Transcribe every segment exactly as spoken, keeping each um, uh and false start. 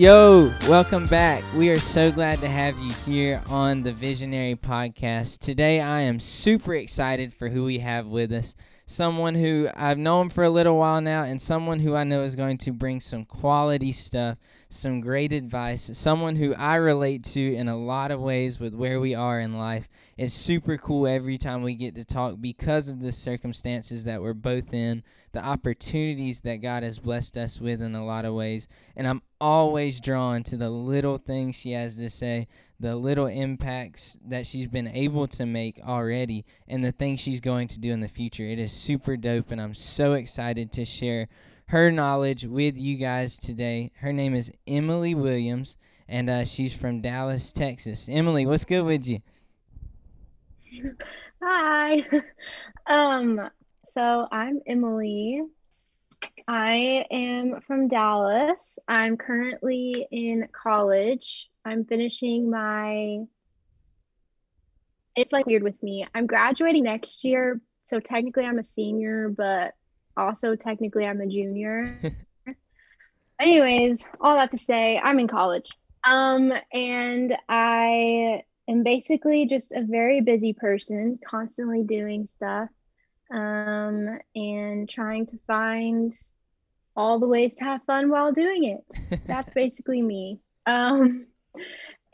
Yo, welcome back. We are so glad to have you here on the Visionary Podcast. Today I am super excited for who we have with us. Someone who I've known for a little while now, and someone who I know is going to bring some quality stuff, some great advice, someone who I relate to in a lot of ways with where we are in life. It's super cool every time we get to talk because of the circumstances that we're both in, the opportunities that God has blessed us with in a lot of ways. And I'm always drawn to the little things she has to say, the little impacts that she's been able to make already, and the things she's going to do in the future. It is super dope, and I'm so excited to share her knowledge with you guys today. Her name is Emily Williams, and uh, she's from Dallas, Texas. Emily, what's good with you? Hi. um. So I'm Emily. I am from Dallas. I'm currently in college. I'm finishing my, it's like weird with me. I'm graduating next year. So technically I'm a senior, but also technically I'm a junior. Anyways, all that to say, I'm in college. Um, and I am basically just a very busy person, constantly doing stuff. Um, and trying to find all the ways to have fun while doing it. That's basically me. Um,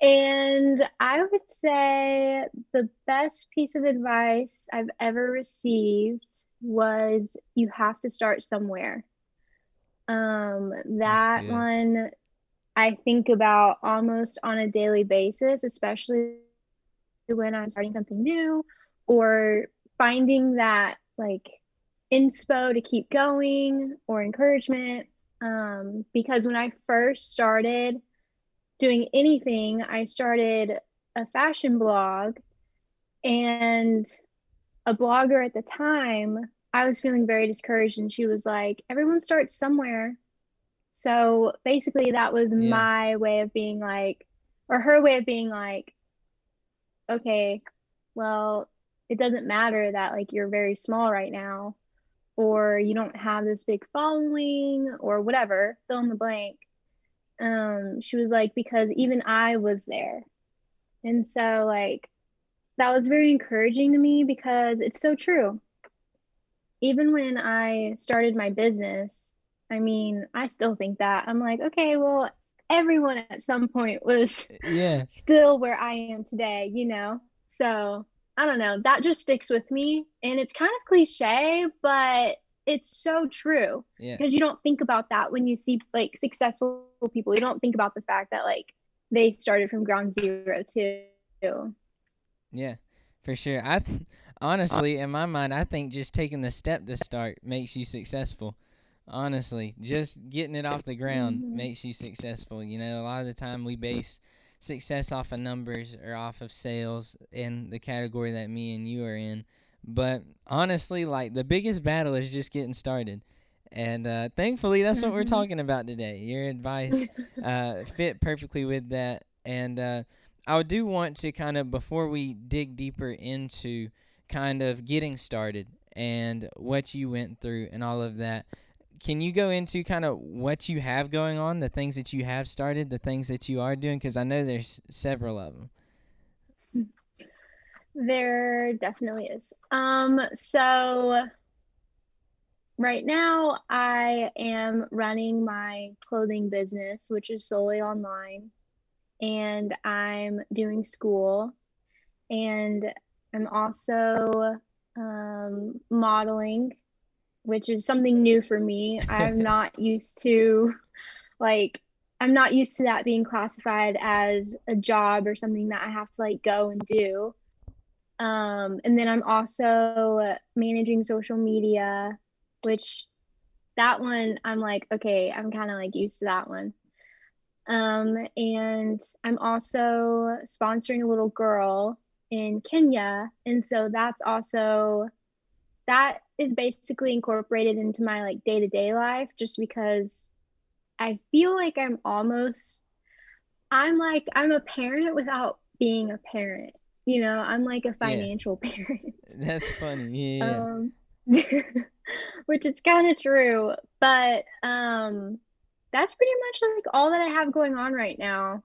and I would say the best piece of advice I've ever received was you have to start somewhere. Um, that one I think about almost on a daily basis, especially when I'm starting something new or finding that like inspo to keep going or encouragement. Um, because when I first started doing anything, I started a fashion blog, and a blogger at the time, I was feeling very discouraged, and she was like, everyone starts somewhere. So basically that was yeah. my way of being like, or her way of being like, okay, well, it doesn't matter that like you're very small right now, or you don't have this big following or whatever, fill in the blank. Um, she was like, because even I was there. And so like, that was very encouraging to me because it's so true. Even when I started my business, I mean, I still think that. I'm like, okay, well, everyone at some point was yeah. still where I am today, you know? So I don't know, that just sticks with me, and it's kind of cliche, but it's so true yeah. because you don't think about that when you see like successful people. You don't think about the fact that like they started from ground zero too. Yeah, for sure. I th- honestly, in my mind, I think just taking the step to start makes you successful. Honestly, just getting it off the ground mm-hmm. makes you successful. You know, a lot of the time we base success off of numbers or off of sales in the category that me and you are in. But honestly, like the biggest battle is just getting started. And uh, thankfully, that's what we're talking about today. Your advice uh, fit perfectly with that. And uh, I do want to kind of, before we dig deeper into kind of getting started and what you went through and all of that, can you go into kind of what you have going on, the things that you have started, the things that you are doing? Because I know there's several of them. There definitely is. Um, so right now I am running my clothing business, which is solely online, and I'm doing school, and I'm also um, modeling, which is something new for me. I'm not used to, like, I'm not used to that being classified as a job or something that I have to like go and do. Um, and then I'm also managing social media, which that one, I'm like, okay, I'm kind of like used to that one. Um, and I'm also sponsoring a little girl in Kenya. And so that's also, that is basically incorporated into my like day-to-day life, just because I feel like I'm almost, I'm like, I'm a parent without being a parent, you know, I'm like a financial yeah. parent. That's funny. Yeah. Um, which it's kind of true, but um, that's pretty much like all that I have going on right now.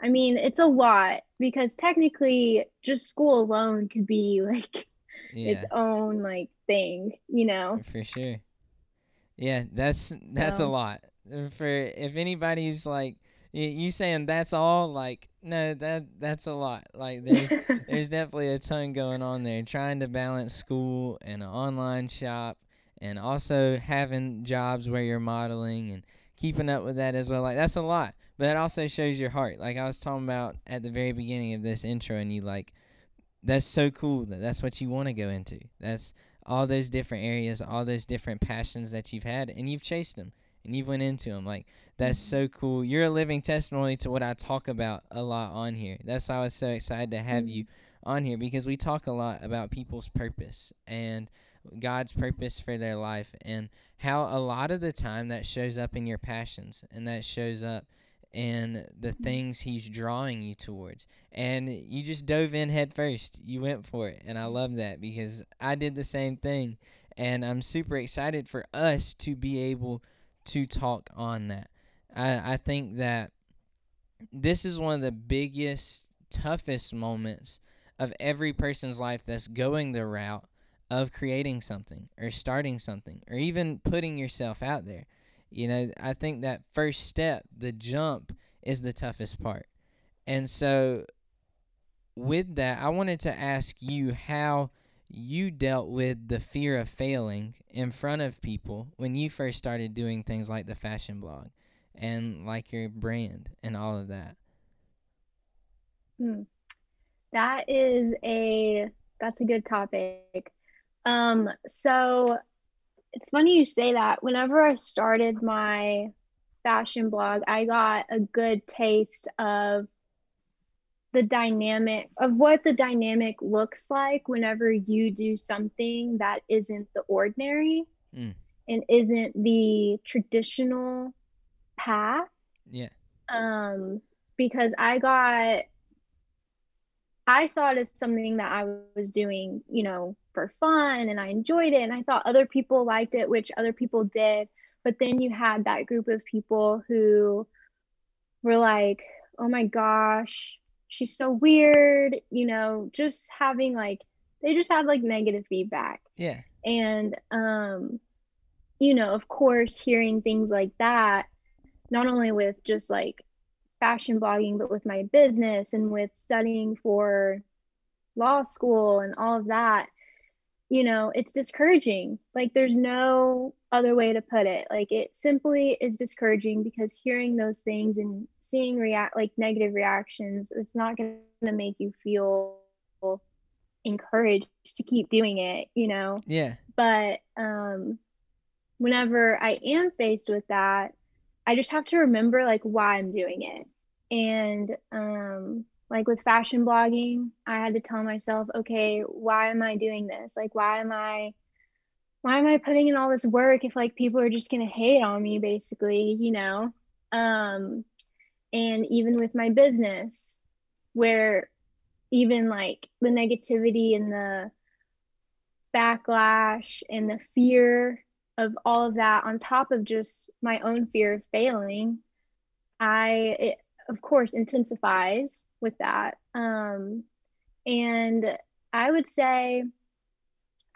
I mean, it's a lot because technically just school alone could be like yeah. its own like thing, you know? For sure. Yeah, that's that's so. a lot. For if anybody's like, you saying that's all, like, no, that that's a lot. Like, there's there's definitely a ton going on there. Trying to balance school and an online shop and also having jobs where you're modeling and keeping up with that as well. Like, that's a lot. But it also shows your heart. Like I was talking about at the very beginning of this intro, and you like, that's so cool that that's what you want to go into. That's all those different areas, all those different passions that you've had, and you've chased them, and you've went into them. Like, that's so cool. You're a living testimony to what I talk about a lot on here. That's why I was so excited to have you on here, because we talk a lot about people's purpose and God's purpose for their life and how a lot of the time that shows up in your passions and that shows up and the things he's drawing you towards. And you just dove in head first. You went for it. And I love that because I did the same thing. And I'm super excited for us to be able to talk on that. I, I think that this is one of the biggest, toughest moments of every person's life that's going the route of creating something or starting something or even putting yourself out there. You know, I think that first step, the jump, is the toughest part. And so with that, I wanted to ask you how you dealt with the fear of failing in front of people when you first started doing things like the fashion blog and like your brand and all of that. Hmm. That is a, that's a good topic. Um, so... It's funny you say that. Whenever I started my fashion blog, I got a good taste of the dynamic of what the dynamic looks like whenever you do something that isn't the ordinary mm. and isn't the traditional path. Yeah. Um, because I got, I saw it as something that I was doing, you know, for fun, and I enjoyed it, and I thought other people liked it, which other people did. But then you had that group of people who were like, oh my gosh, she's so weird, you know, just having like, they just had like negative feedback. Yeah. And um you know, of course, hearing things like that, not only with just like fashion blogging, but with my business and with studying for law school and all of that, you know, it's discouraging. Like, there's no other way to put it. Like, it simply is discouraging, because hearing those things and seeing react like negative reactions, it's not going to make you feel encouraged to keep doing it, you know? Yeah. But um, whenever I am faced with that, I just have to remember like why I'm doing it. And um like with fashion blogging, I had to tell myself, okay, why am I doing this? Like, why am I, why am I putting in all this work if like people are just going to hate on me basically, you know? Um, and even with my business, where even like the negativity and the backlash and the fear of all of that, on top of just my own fear of failing, I, it of course intensifies with that. Um and I would say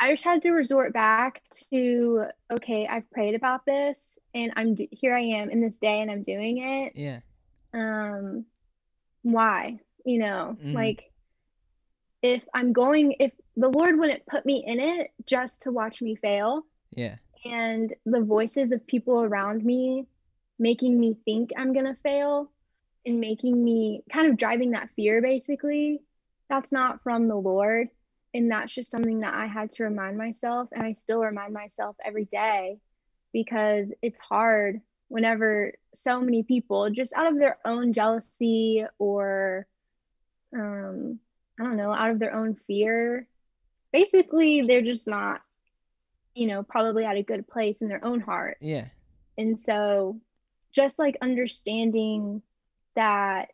I just had to resort back to, okay, I've prayed about this, and I'm do- here I am in this day, and I'm doing it. Yeah. Um why, you know? Mm-hmm. Like, if I'm going, if the Lord wouldn't put me in it just to watch me fail. Yeah. And the voices of people around me making me think I'm gonna fail and making me kind of driving that fear basically, that's not from the Lord. And that's just something that I had to remind myself, and I still remind myself every day, because it's hard whenever so many people, just out of their own jealousy or um I don't know, out of their own fear basically, they're just not, you know, probably at a good place in their own heart. Yeah. And so just like understanding that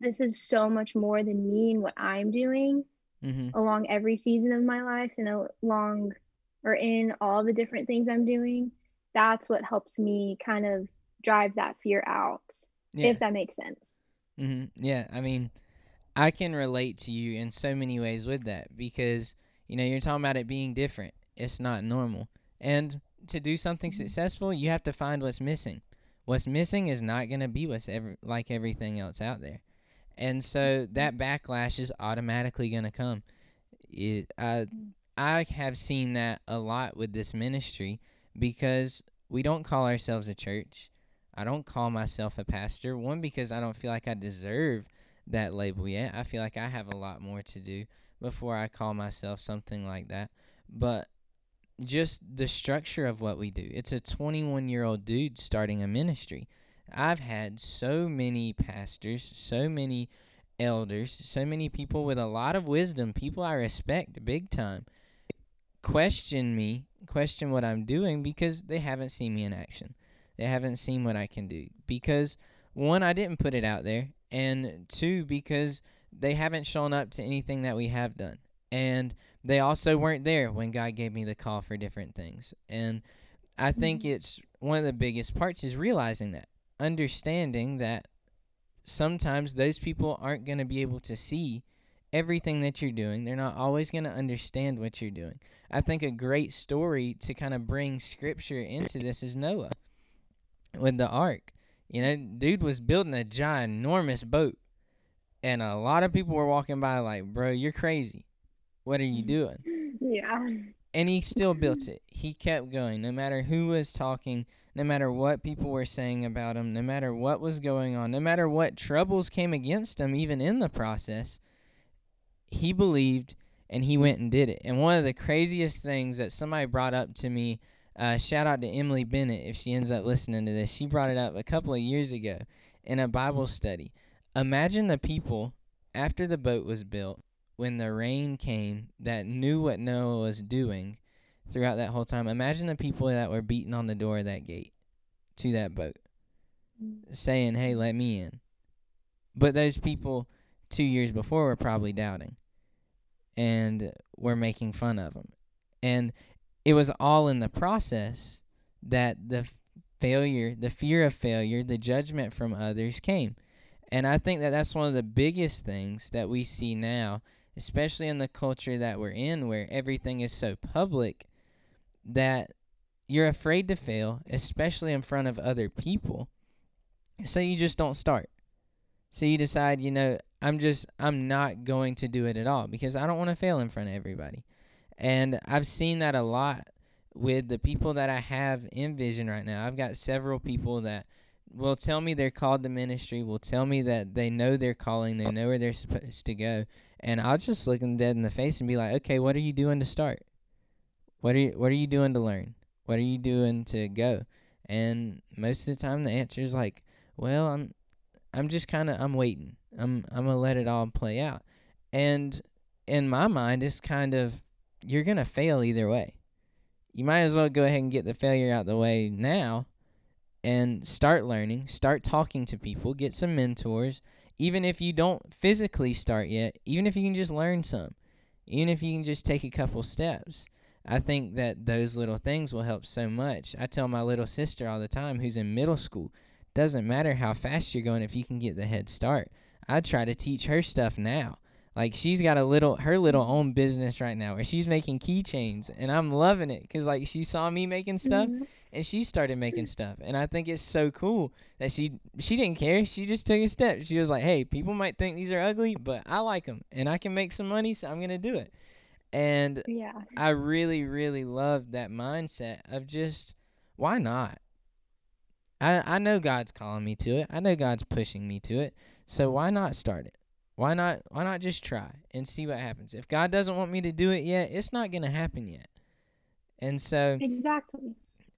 this is so much more than me and what I'm doing, mm-hmm. along every season of my life and along or in all the different things I'm doing. That's what helps me kind of drive that fear out, yeah. if that makes sense. Mm-hmm. Yeah, I mean, I can relate to you in so many ways with that because, you know, you're talking about it being different. It's not normal. And to do something successful, you have to find what's missing. What's missing is not going to be what's ever like everything else out there. And so that backlash is automatically going to come. It, I, I have seen that a lot with this ministry because we don't call ourselves a church. I don't call myself a pastor. One, because I don't feel like I deserve that label yet. I feel like I have a lot more to do before I call myself something like that. But just the structure of what we do. It's a twenty-one-year-old dude starting a ministry. I've had so many pastors, so many elders, so many people with a lot of wisdom, people I respect big time, question me, question what I'm doing because they haven't seen me in action. They haven't seen what I can do because, one, I didn't put it out there, and two, because they haven't shown up to anything that we have done. And they also weren't there when God gave me the call for different things. And I think it's one of the biggest parts is realizing that, understanding that sometimes those people aren't going to be able to see everything that you're doing. They're not always going to understand what you're doing. I think a great story to kind of bring scripture into this is Noah with the ark. You know, dude was building a ginormous boat, and a lot of people were walking by like, bro, you're crazy. What are you doing? Yeah. And he still built it. He kept going. No matter who was talking, no matter what people were saying about him, no matter what was going on, no matter what troubles came against him, even in the process, he believed and he went and did it. And one of the craziest things that somebody brought up to me, uh, shout out to Emily Bennett if she ends up listening to this. She brought it up a couple of years ago in a Bible study. Imagine the people after the boat was built, when the rain came, that knew what Noah was doing throughout that whole time. Imagine the people that were beating on the door of that gate to that boat, saying, hey, let me in. But those people two years before were probably doubting and were making fun of them. And it was all in the process that the failure, the fear of failure, the judgment from others came. And I think that that's one of the biggest things that we see now, especially in the culture that we're in where everything is so public that you're afraid to fail, especially in front of other people. So you just don't start. So you decide, you know, I'm just, I'm not going to do it at all because I don't want to fail in front of everybody. And I've seen that a lot with the people that I have in Vision right now. I've got several people that will tell me they're called to ministry, will tell me that they know their calling, they know where they're supposed to go, and I'll just look them dead in the face and be like, okay, what are you doing to start? What are you, what are you doing to learn? What are you doing to go? And most of the time the answer is like, well, I'm I'm just kind of, I'm waiting. I'm I'm going to let it all play out. And in my mind, it's kind of, you're going to fail either way. You might as well go ahead and get the failure out of the way now and start learning, start talking to people, get some mentors. Even if you don't physically start yet, even if you can just learn some, even if you can just take a couple steps, I think that those little things will help so much. I tell my little sister all the time who's in middle school, doesn't matter how fast you're going if you can get the head start. I try to teach her stuff now. Like she's got a little, her little own business right now where she's making keychains, and I'm loving it because like she saw me making stuff and she started making stuff. And I think it's so cool that she, she didn't care. She just took a step. She was like, hey, people might think these are ugly, but I like them and I can make some money, so I'm going to do it. And yeah. I really, really loved that mindset of just, why not? I, I know God's calling me to it. I know God's pushing me to it. So why not start it? Why not why not just try and see what happens? If God doesn't want me to do it yet, it's not going to happen yet. And so exactly,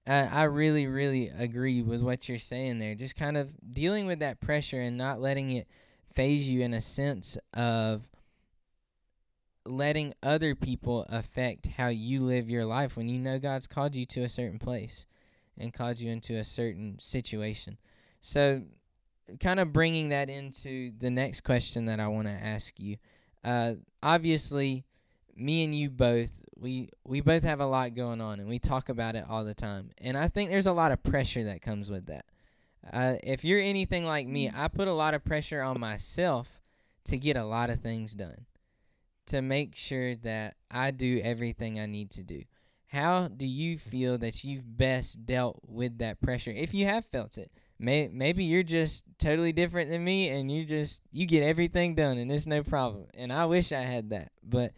I, I really, really agree with what you're saying there. Just kind of dealing with that pressure and not letting it phase you in a sense of letting other people affect how you live your life when you know God's called you to a certain place and called you into a certain situation. So kind of bringing that into the next question that I want to ask you. Uh, obviously, me and you both, we we both have a lot going on, and we talk about it all the time. And I think there's a lot of pressure that comes with that. Uh, if you're anything like me, I put a lot of pressure on myself to get a lot of things done, to make sure that I do everything I need to do. How do you feel that you've best dealt with that pressure, if you have felt it? May- maybe you're just totally different than me, and you just you get everything done, and it's no problem. And I wish I had that. But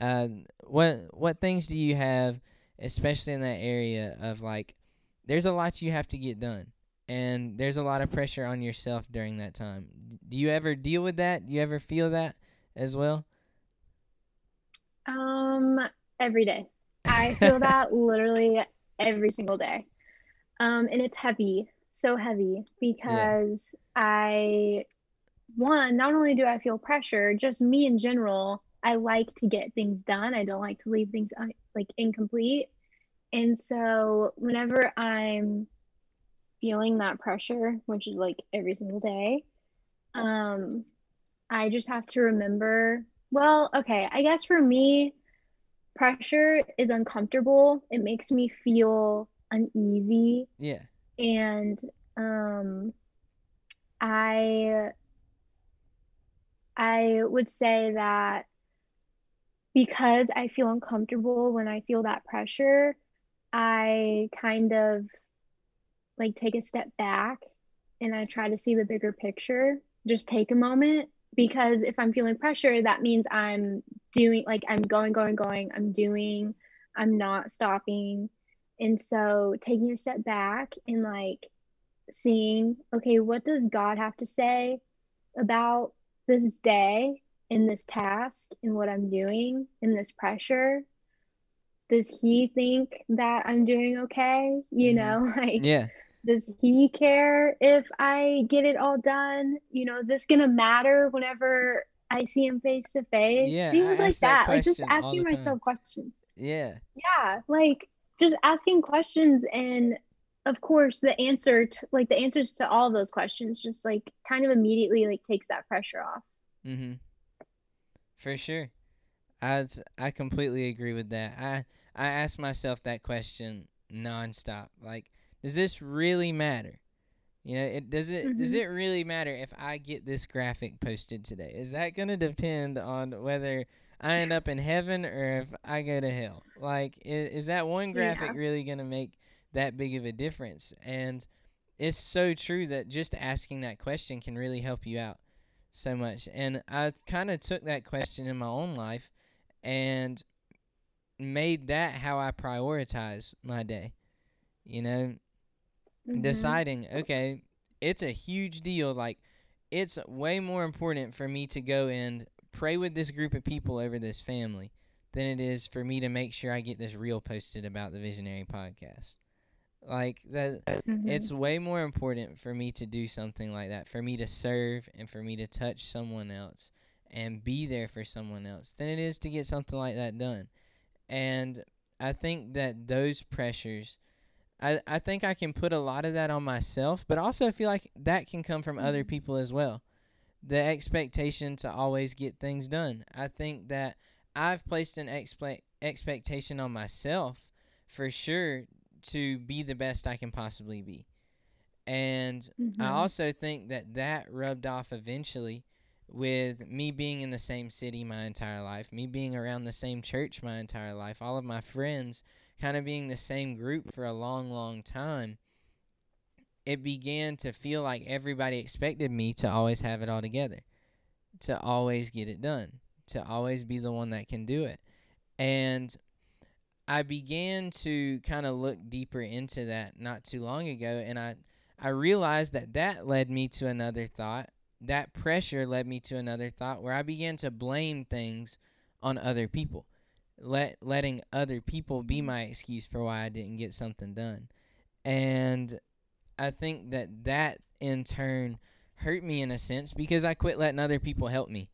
uh, what what things do you have, especially in that area of, like, there's a lot you have to get done, and there's a lot of pressure on yourself during that time. Do you ever deal with that? Do you ever feel that as well? Um, every day. I feel that literally every single day. Um, and it's heavy, so heavy, because yeah. I, one, not only do I feel pressure, just me in general, I like to get things done. I don't like to leave things un- like incomplete. And so whenever I'm feeling that pressure, which is like every single day, um, I just have to remember, well, okay, I guess for me, pressure is uncomfortable. It makes me feel uneasy. Yeah. And um, I I would say that because I feel uncomfortable when I feel that pressure, I kind of like take a step back and I try to see the bigger picture. Just take a moment. Because if I'm feeling pressure, that means I'm doing, like, I'm going, going, going, I'm doing, I'm not stopping. And so taking a step back and, like, seeing, okay, what does God have to say about this day and this task and what I'm doing and this pressure? Does he think that I'm doing okay? You know, like, yeah. Does he care if I get it all done? You know, is this going to matter whenever I see him face to face? Yeah, Things I like that. that like just asking myself questions. Yeah. Yeah. Like just asking questions. And of course the answer, to, like the answers to all those questions, just like kind of immediately like takes that pressure off. Mm-hmm. For sure. I, I completely agree with that. I, I ask myself that question nonstop. Like, does this really matter? You know, it does it mm-hmm. does it really matter if I get this graphic posted today? Is that going to depend on whether I end up in heaven or if I go to hell? Like, is, is that one graphic yeah. really going to make that big of a difference? And it's so true that just asking that question can really help you out so much. And I kind of took that question in my own life and made that how I prioritize my day. You know, Mm-hmm. deciding, okay, it's a huge deal. Like, it's way more important for me to go and pray with this group of people over this family than it is for me to make sure I get this reel posted about the Visionary podcast. Like, that, Mm-hmm. it's way more important for me to do something like that, for me to serve and for me to touch someone else and be there for someone else than it is to get something like that done. And I think that those pressures, I, I think I can put a lot of that on myself, but also feel like that can come from other people as well. The expectation to always get things done. I think that I've placed an expe- expectation on myself for sure to be the best I can possibly be. And mm-hmm. I also think that that rubbed off eventually with me being in the same city my entire life, me being around the same church my entire life, all of my friends kind of being the same group for a long, long time. It began to feel like everybody expected me to always have it all together, to always get it done, to always be the one that can do it. And I began to kind of look deeper into that not too long ago, and I, I realized that that led me to another thought. That pressure led me to another thought where I began to blame things on other people. Let letting other people be my excuse for why I didn't get something done. And I think that that in turn hurt me in a sense because I quit letting other people help me.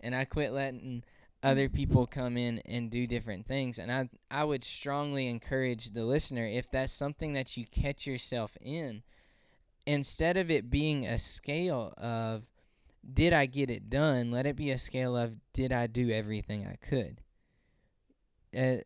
And I quit letting other people come in and do different things. And I, I would strongly encourage the listener, if that's something that you catch yourself in, instead of it being a scale of, did I get it done? Let it be a scale of, did I do everything I could? Uh,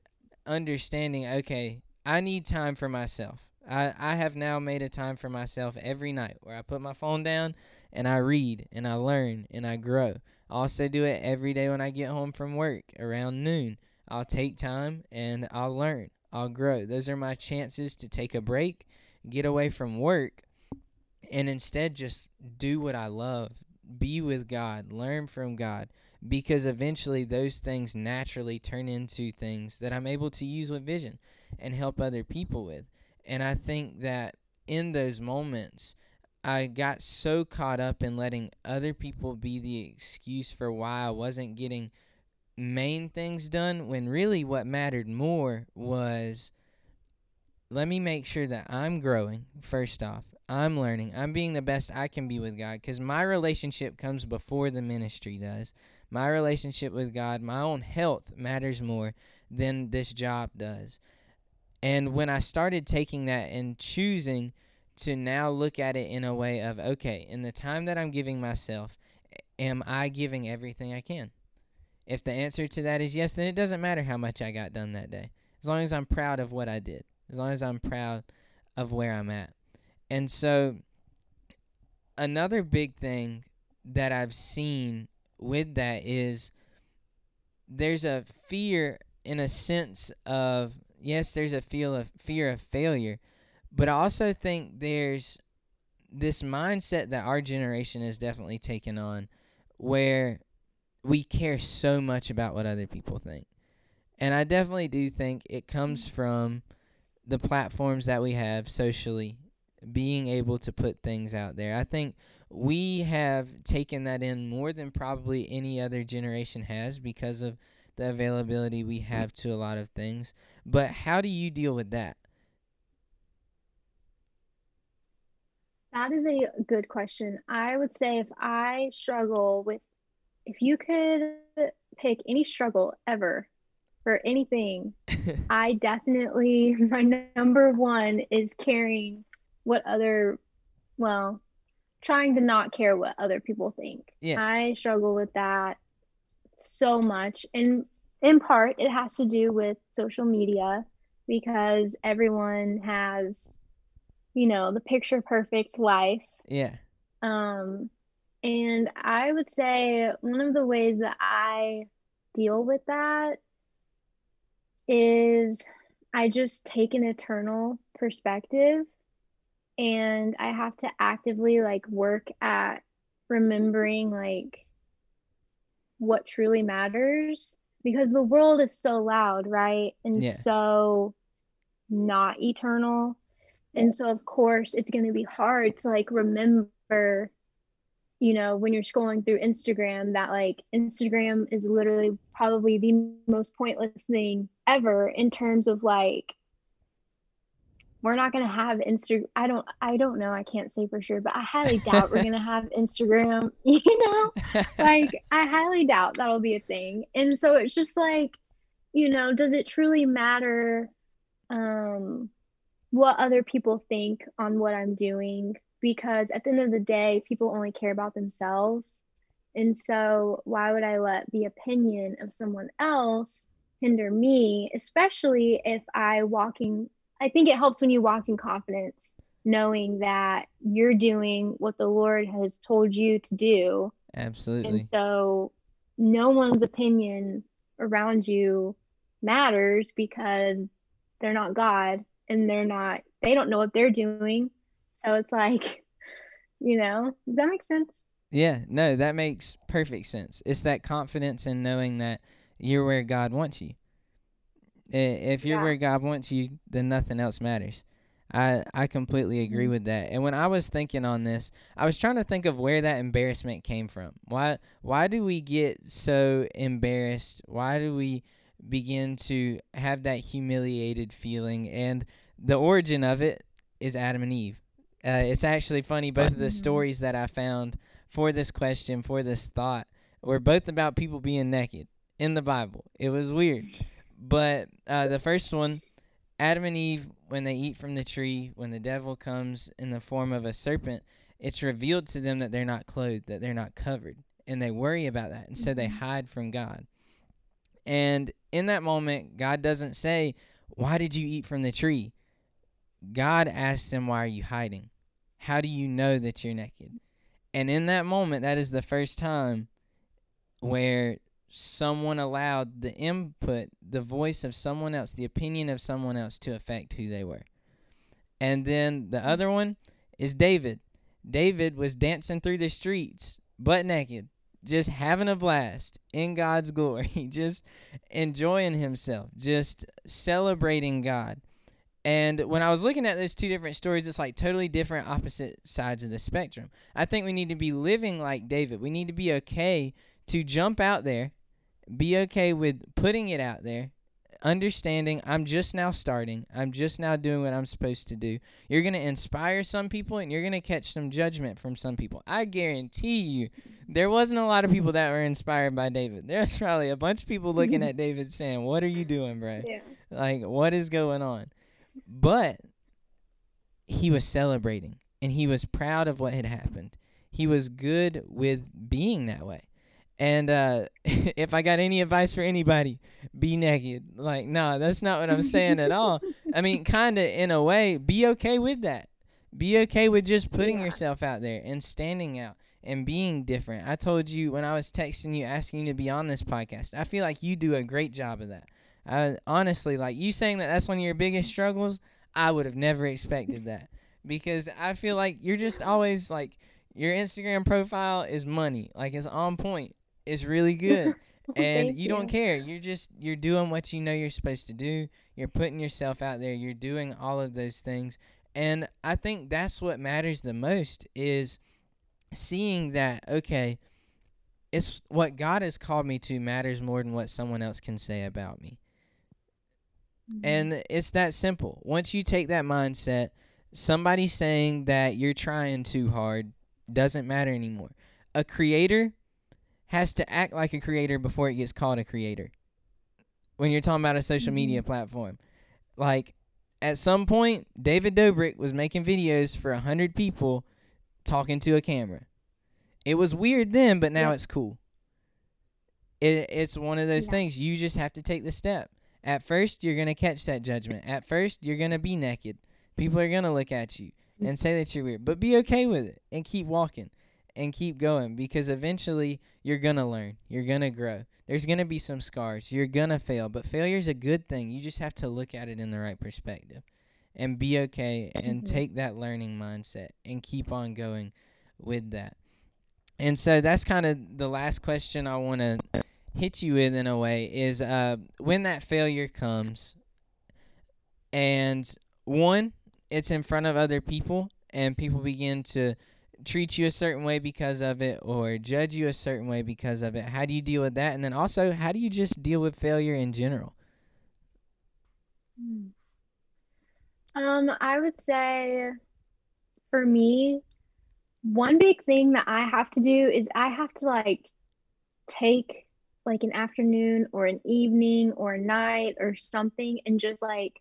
understanding, okay, I need time for myself. I, I have now made a time for myself every night where I put my phone down and I read and I learn and I grow. I also do it every day when I get home from work around noon. I'll take time and I'll learn. I'll grow. Those are my chances to take a break, get away from work, and instead just do what I love. Be with God. Learn from God. Because eventually those things naturally turn into things that I'm able to use with Vision and help other people with. And I think that in those moments, I got so caught up in letting other people be the excuse for why I wasn't getting main things done, when really what mattered more was, let me make sure that I'm growing, first off. I'm learning. I'm being the best I can be with God, because my relationship comes before the ministry does. My relationship with God, my own health matters more than this job does. And when I started taking that and choosing to now look at it in a way of, okay, in the time that I'm giving myself, am I giving everything I can? If the answer to that is yes, then it doesn't matter how much I got done that day. As long as I'm proud of what I did. As long as I'm proud of where I'm at. And so another big thing that I've seen with that is there's a fear in a sense of, yes, there's a feel of fear of failure, but I also think there's this mindset that our generation has definitely taken on where we care so much about what other people think. And I definitely do think it comes from the platforms that we have socially, being able to put things out there. I think we have taken that in more than probably any other generation has because of the availability we have to a lot of things. But how do you deal with that? That is a good question. I would say if I struggle with, if you could pick any struggle ever for anything, I definitely, my number one is caring what other, well, trying to not care what other people think. Yeah. I struggle with that so much. And in part, it has to do with social media, because everyone has, you know, the picture perfect life. Yeah. Um, and I would say one of the ways that I deal with that is I just take an eternal perspective, and I have to actively like work at remembering like what truly matters, because the world is so loud, right? And yeah. so not eternal. And so of course it's going to be hard to like remember, you know, when you're scrolling through Instagram, that like Instagram is literally probably the most pointless thing ever in terms of like, we're not going to have Instagram. I don't, I don't know. I can't say for sure, but I highly doubt we're going to have Instagram, you know, like I highly doubt that'll be a thing. And so it's just like, you know, does it truly matter um, what other people think on what I'm doing? Because at the end of the day, people only care about themselves. And so why would I let the opinion of someone else hinder me, especially if I walking I think it helps when you walk in confidence, knowing that you're doing what the Lord has told you to do. Absolutely. And so no one's opinion around you matters, because they're not God and they're not, they don't know what they're doing. So it's like, you know, does that make sense? Yeah, no, that makes perfect sense. It's that confidence in knowing that you're where God wants you. If you're yeah. where God wants you, then nothing else matters. I, I completely agree with that. And when I was thinking on this, I was trying to think of where that embarrassment came from. Why why do we get so embarrassed? Why do we begin to have that humiliated feeling? And the origin of it is Adam and Eve. Uh, it's actually funny, both of the stories that I found for this question, for this thought, were both about people being naked in the Bible. It was weird. But uh, the first one, Adam and Eve, when they eat from the tree, when the devil comes in the form of a serpent, it's revealed to them that they're not clothed, that they're not covered. And they worry about that. And so they hide from God. And in that moment, God doesn't say, why did you eat from the tree? God asks him, why are you hiding? How do you know that you're naked? And in that moment, that is the first time where someone allowed the input, the voice of someone else, the opinion of someone else to affect who they were. And then the other one is David. David was dancing through the streets, butt naked, just having a blast in God's glory, just enjoying himself, just celebrating God. And when I was looking at those two different stories, it's like totally different opposite sides of the spectrum. I think we need to be living like David. We need to be okay to jump out there, be okay with putting it out there, understanding I'm just now starting. I'm just now doing what I'm supposed to do. You're going to inspire some people, and you're going to catch some judgment from some people. I guarantee you there wasn't a lot of people that were inspired by David. There's probably a bunch of people looking at David saying, what are you doing, bro? Yeah. Like, what is going on? But he was celebrating, and he was proud of what had happened. He was good with being that way. And uh, if I got any advice for anybody, be naked. Like, no, that's not what I'm saying at all. I mean, kind of in a way, be okay with that. Be okay with just putting yeah. yourself out there and standing out and being different. I told you when I was texting you, asking you to be on this podcast, I feel like you do a great job of that. I, honestly, like you saying that that's one of your biggest struggles, I would have never expected that, because I feel like you're just always like your Instagram profile is money, like it's on point, it's really good, and you, you don't care. You're just you're doing what you know you're supposed to do. You're putting yourself out there. You're doing all of those things, and I think that's what matters the most is seeing that okay, it's what God has called me to matters more than what someone else can say about me. And it's that simple. Once you take that mindset, somebody saying that you're trying too hard doesn't matter anymore. A creator has to act like a creator before it gets called a creator. When you're talking about a social mm-hmm. media platform. Like, at some point, David Dobrik was making videos for one hundred people talking to a camera. It was weird then, but now yeah. it's cool. It, it's one of those yeah. things. You just have to take the step. At first, you're going to catch that judgment. At first, you're going to be naked. People are going to look at you and say that you're weird. But be okay with it and keep walking and keep going, because eventually you're going to learn. You're going to grow. There's going to be some scars. You're going to fail. But failure's a good thing. You just have to look at it in the right perspective and be okay and take that learning mindset and keep on going with that. And so that's kind of the last question I want to hit you with in a way is uh, when that failure comes, and one, it's in front of other people and people begin to treat you a certain way because of it or judge you a certain way because of it. How do you deal with that? And then also, how do you just deal with failure in general? Um, I would say for me, one big thing that I have to do is I have to like take like an afternoon or an evening or a night or something and just like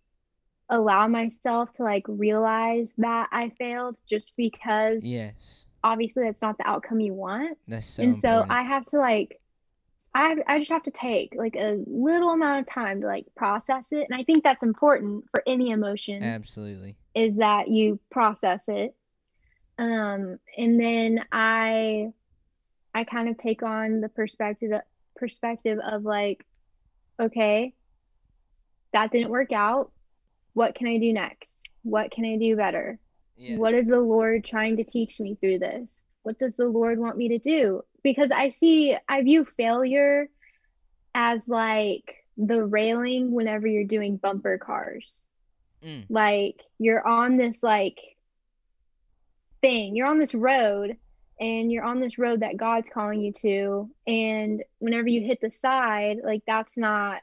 allow myself to like realize that I failed, just because yes, obviously that's not the outcome you want. That's so and important. So I have to like, I I just have to take like a little amount of time to like process it. And I think that's important for any emotion. Absolutely. Is that you process it. Um, and then I, I kind of take on the perspective, perspective of like, okay, that didn't work out. What can I do next? What can I do better? Yeah. What is the Lord trying to teach me through this? What does the Lord want me to do? Because I see, I view failure as like the railing whenever you're doing bumper cars. Mm. Like you're on this like thing. You're on this road and you're on this road that God's calling you to. And whenever you hit the side, like that's not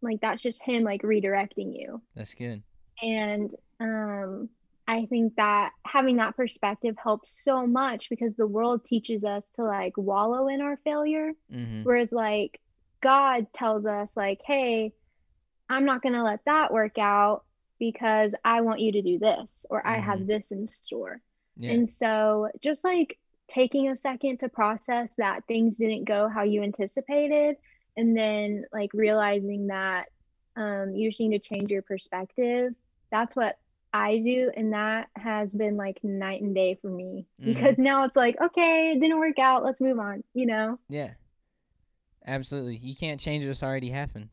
like, that's just him like redirecting you. That's good. And um, I think that having that perspective helps so much, because the world teaches us to like wallow in our failure. Mm-hmm. Whereas like God tells us like, hey, I'm not going to let that work out because I want you to do this, or mm-hmm. I have this in store. Yeah. And so just like taking a second to process that things didn't go how you anticipated, and then like realizing that um, you just need to change your perspective. That's what I do, and that has been like night and day for me, mm-hmm. because now it's like, okay, it didn't work out, let's move on, you know? Yeah, absolutely. You can't change what's already happened.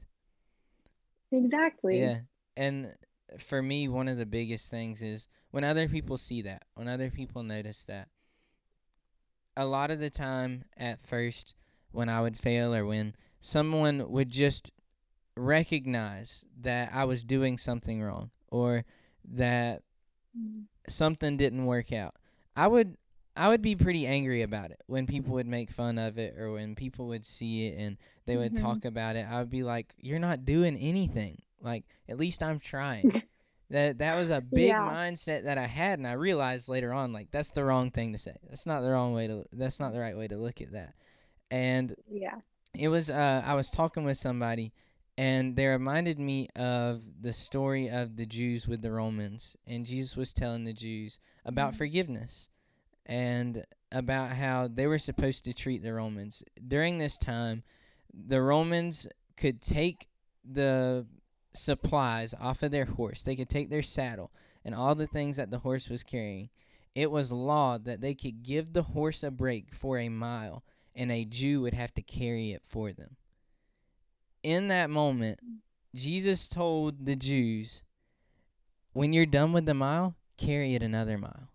Exactly. Yeah. And for me, one of the biggest things is when other people see that, when other people notice that, a lot of the time at first when I would fail or when someone would just recognize that I was doing something wrong or that something didn't work out, I would I would be pretty angry about it when people would make fun of it or when people would see it and they mm-hmm. would talk about it. I would be like, you're not doing anything. Like, at least I'm trying. that that was a big yeah. mindset that I had, and I realized later on, like, that's the wrong thing to say. That's not the wrong way to that's not the right way to look at that. And yeah. It was uh I was talking with somebody, and they reminded me of the story of the Jews with the Romans. And Jesus was telling the Jews about mm-hmm. forgiveness and about how they were supposed to treat the Romans. During this time, the Romans could take the supplies off of their horse. They could take their saddle and all the things that the horse was carrying. It was law that they could give the horse a break for a mile, and a Jew would have to carry it for them. In that moment, Jesus told the Jews, when you're done with the mile, carry it another mile.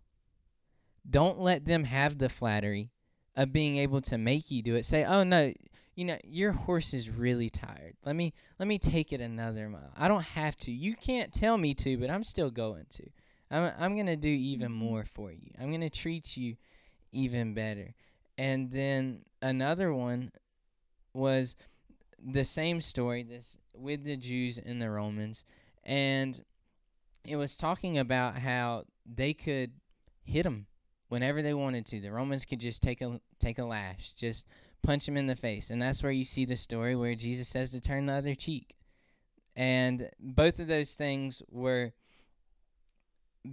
Don't let them have the flattery of being able to make you do it. Say, oh, no, you know, your horse is really tired. Let me let me take it another mile. I don't have to. You can't tell me to, but I'm still going to. I'm, I'm going to do even more for you. I'm going to treat you even better. And then another one was the same story, this with the Jews and the Romans, and it was talking about how they could hit them whenever they wanted to. The Romans could just take a take a lash, just punch them in the face, and that's where you see the story where Jesus says to turn the other cheek. And both of those things were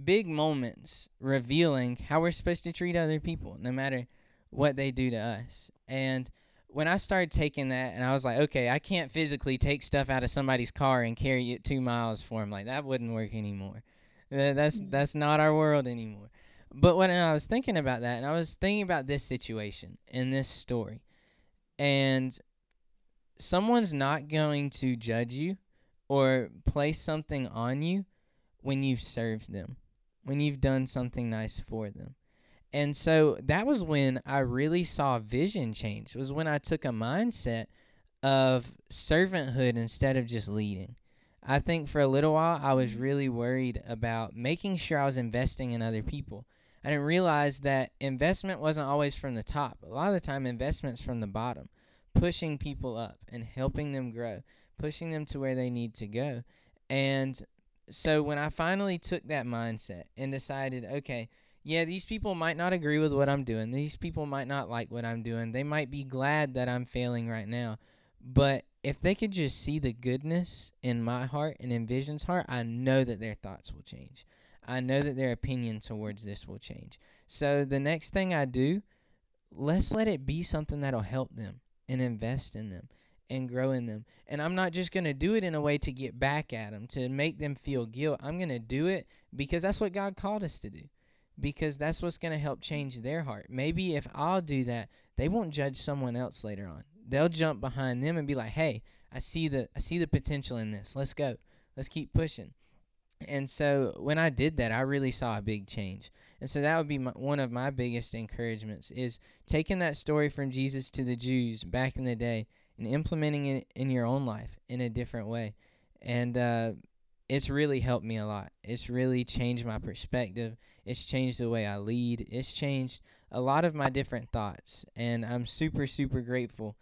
big moments revealing how we're supposed to treat other people, no matter what they do to us. And when I started taking that, and I was like, okay, I can't physically take stuff out of somebody's car and carry it two miles for them. Like, that wouldn't work anymore. That's that's not our world anymore. But when I was thinking about that, and I was thinking about this situation and this story, and someone's not going to judge you or place something on you when you've served them, when you've done something nice for them. And so that was when I really saw vision change. It was when I took a mindset of servanthood instead of just leading. I think for a little while, I was really worried about making sure I was investing in other people. I didn't realize that investment wasn't always from the top. A lot of the time, investment's from the bottom, pushing people up and helping them grow, pushing them to where they need to go. And so when I finally took that mindset and decided, okay, yeah, these people might not agree with what I'm doing. These people might not like what I'm doing. They might be glad that I'm failing right now. But if they could just see the goodness in my heart and in Vision's heart, I know that their thoughts will change. I know that their opinion towards this will change. So the next thing I do, let's let it be something that'll help them and invest in them and grow in them. And I'm not just going to do it in a way to get back at them, to make them feel guilt. I'm going to do it because that's what God called us to do. Because that's what's going to help change their heart. Maybe if I'll do that, they won't judge someone else later on. They'll jump behind them and be like, hey, I see the I see the potential in this. Let's go. Let's keep pushing. And so when I did that, I really saw a big change. And so that would be my, one of my biggest encouragements is taking that story from Jesus to the Jews back in the day and implementing it in your own life in a different way. And uh, it's really helped me a lot. It's really changed my perspective. It's changed the way I lead. It's changed a lot of my different thoughts. And I'm super, super grateful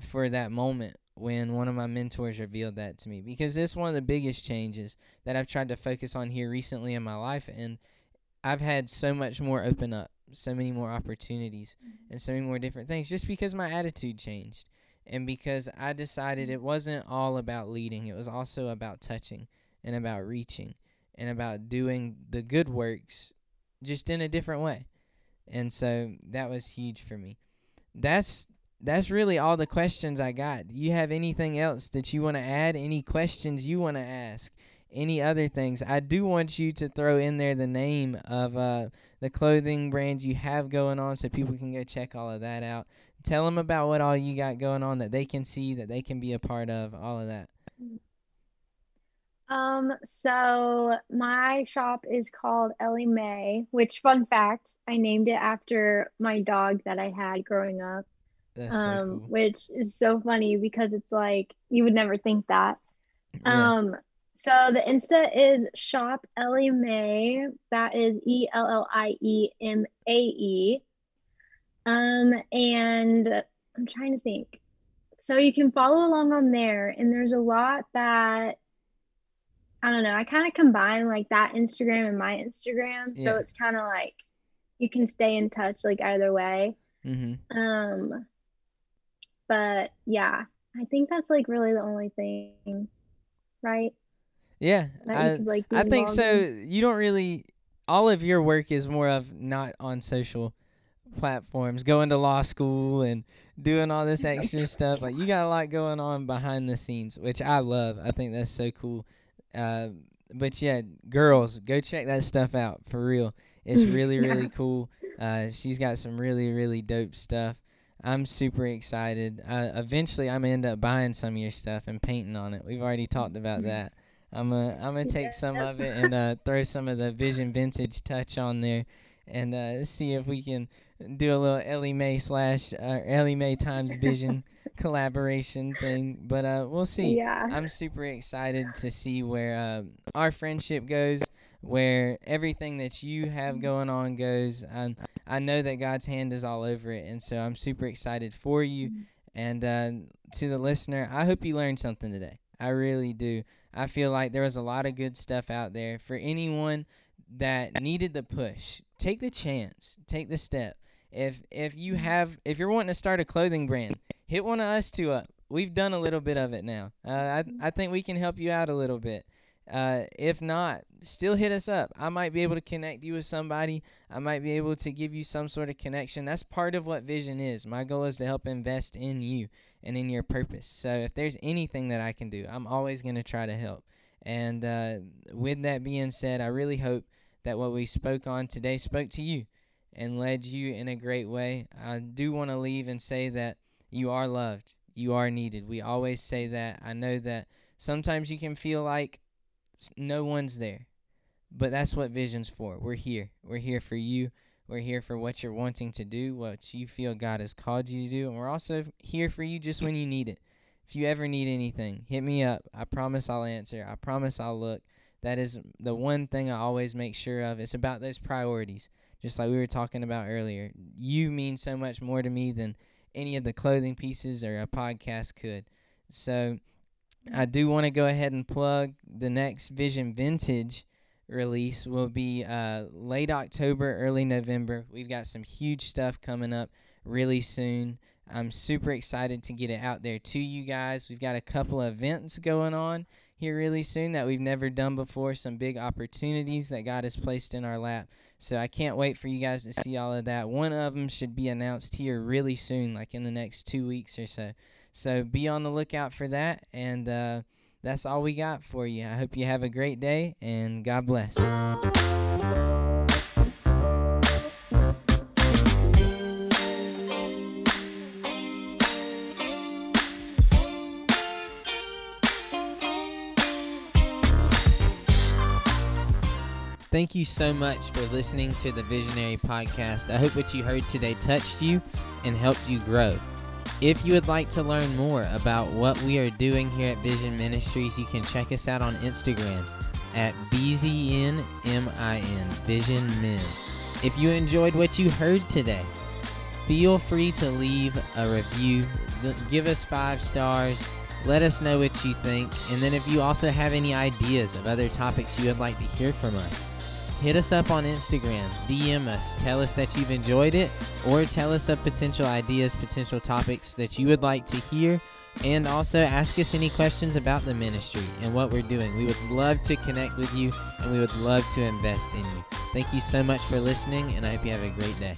for that moment when one of my mentors revealed that to me. Because it's one of the biggest changes that I've tried to focus on here recently in my life. And I've had so much more open up, so many more opportunities, mm-hmm. and so many more different things just because my attitude changed. And because I decided it wasn't all about leading. It was also about touching and about reaching and about doing the good works just in a different way. And so that was huge for me. That's that's really all the questions I got. Do you have anything else that you want to add? Any questions you want to ask? any other things, I do want you to throw in there the name of uh, the clothing brands you have going on so people can go check all of that out. Tell them about what all you got going on that they can see, that they can be a part of, all of that. Um, so my shop is called Ellie Mae, which, fun fact, I named it after my dog that I had growing up. That's um, so cool. Which is so funny because it's like, you would never think that. Yeah. Um, so the Insta is shop Ellie Mae. That is E L L I E M A E. Um, and I'm trying to think. So you can follow along on there, and there's a lot that, I don't know, I kind of combine like that Instagram and my Instagram. Yeah. So it's kind of like you can stay in touch like either way. Mm-hmm. Um, but yeah, I think that's like really the only thing, right? Yeah, I, could, like, I think so. In. You don't really, all of your work is more of not on social platforms, going to law school and doing all this extra stuff. Like, you got a lot going on behind the scenes, which I love. I think that's so cool. Uh, but yeah, girls, go check that stuff out for real. It's really, yeah. really cool. Uh, she's got some really, really dope stuff. I'm super excited. Uh, eventually, I'm gonna end up buying some of your stuff and painting on it. We've already talked about that. I'm gonna, I'm gonna take yeah. some of it and uh, throw some of the Vision Vintage touch on there, and uh, see if we can do a little Ellie Mae slash uh, Ellie Mae times Vision collaboration thing, but uh we'll see. Yeah. I'm super excited to see where uh, our friendship goes, where everything that you have going on goes. um, I know that God's hand is all over it, and so I'm super excited for you. And uh to the listener, I hope you learned something today. I really do. I feel like there was a lot of good stuff out there for anyone that needed the push. Take the chance, take the step. If if you have if you're wanting to start a clothing brand, hit one of us two up. We've done a little bit of it now. Uh, I I think we can help you out a little bit. Uh, if not, still hit us up. I might be able to connect you with somebody. I might be able to give you some sort of connection. That's part of what Vision is. My goal is to help invest in you and in your purpose. So if there's anything that I can do, I'm always going to try to help. And uh, with that being said, I really hope that what we spoke on today spoke to you and led you in a great way. I do want to leave and say that you are loved. You are needed. We always say that. I know that sometimes you can feel like no one's there, but that's what Vision's for. We're here. We're here for you. We're here for what you're wanting to do, what you feel God has called you to do, and we're also here for you just when you need it. If you ever need anything, hit me up. I promise I'll answer. I promise I'll look. That is the one thing I always make sure of. It's about those priorities, just like we were talking about earlier. You mean so much more to me than any of the clothing pieces or a podcast could. So I do want to go ahead and plug the next Vision Vintage release will be uh, late October, early November. We've got some huge stuff coming up really soon. I'm super excited to get it out there to you guys. We've got a couple of events going on here really soon that we've never done before, some big opportunities that God has placed in our lap. So I can't wait for you guys to see all of that. One of them should be announced here really soon, like in the next two weeks or so. So be on the lookout for that, and uh, that's all we got for you. I hope you have a great day, and God bless. Thank you so much for listening to the Visionary Podcast. I hope what you heard today touched you and helped you grow. If you would like to learn more about what we are doing here at Vision Ministries, you can check us out on Instagram at B Z N M I N, Vision Men. If you enjoyed what you heard today, feel free to leave a review. Give us five stars. Let us know what you think. And then if you also have any ideas of other topics you would like to hear from us, hit us up on Instagram, D M us, tell us that you've enjoyed it, or tell us of potential ideas, potential topics that you would like to hear, and also ask us any questions about the ministry and what we're doing. We would love to connect with you, and we would love to invest in you. Thank you so much for listening, and I hope you have a great day.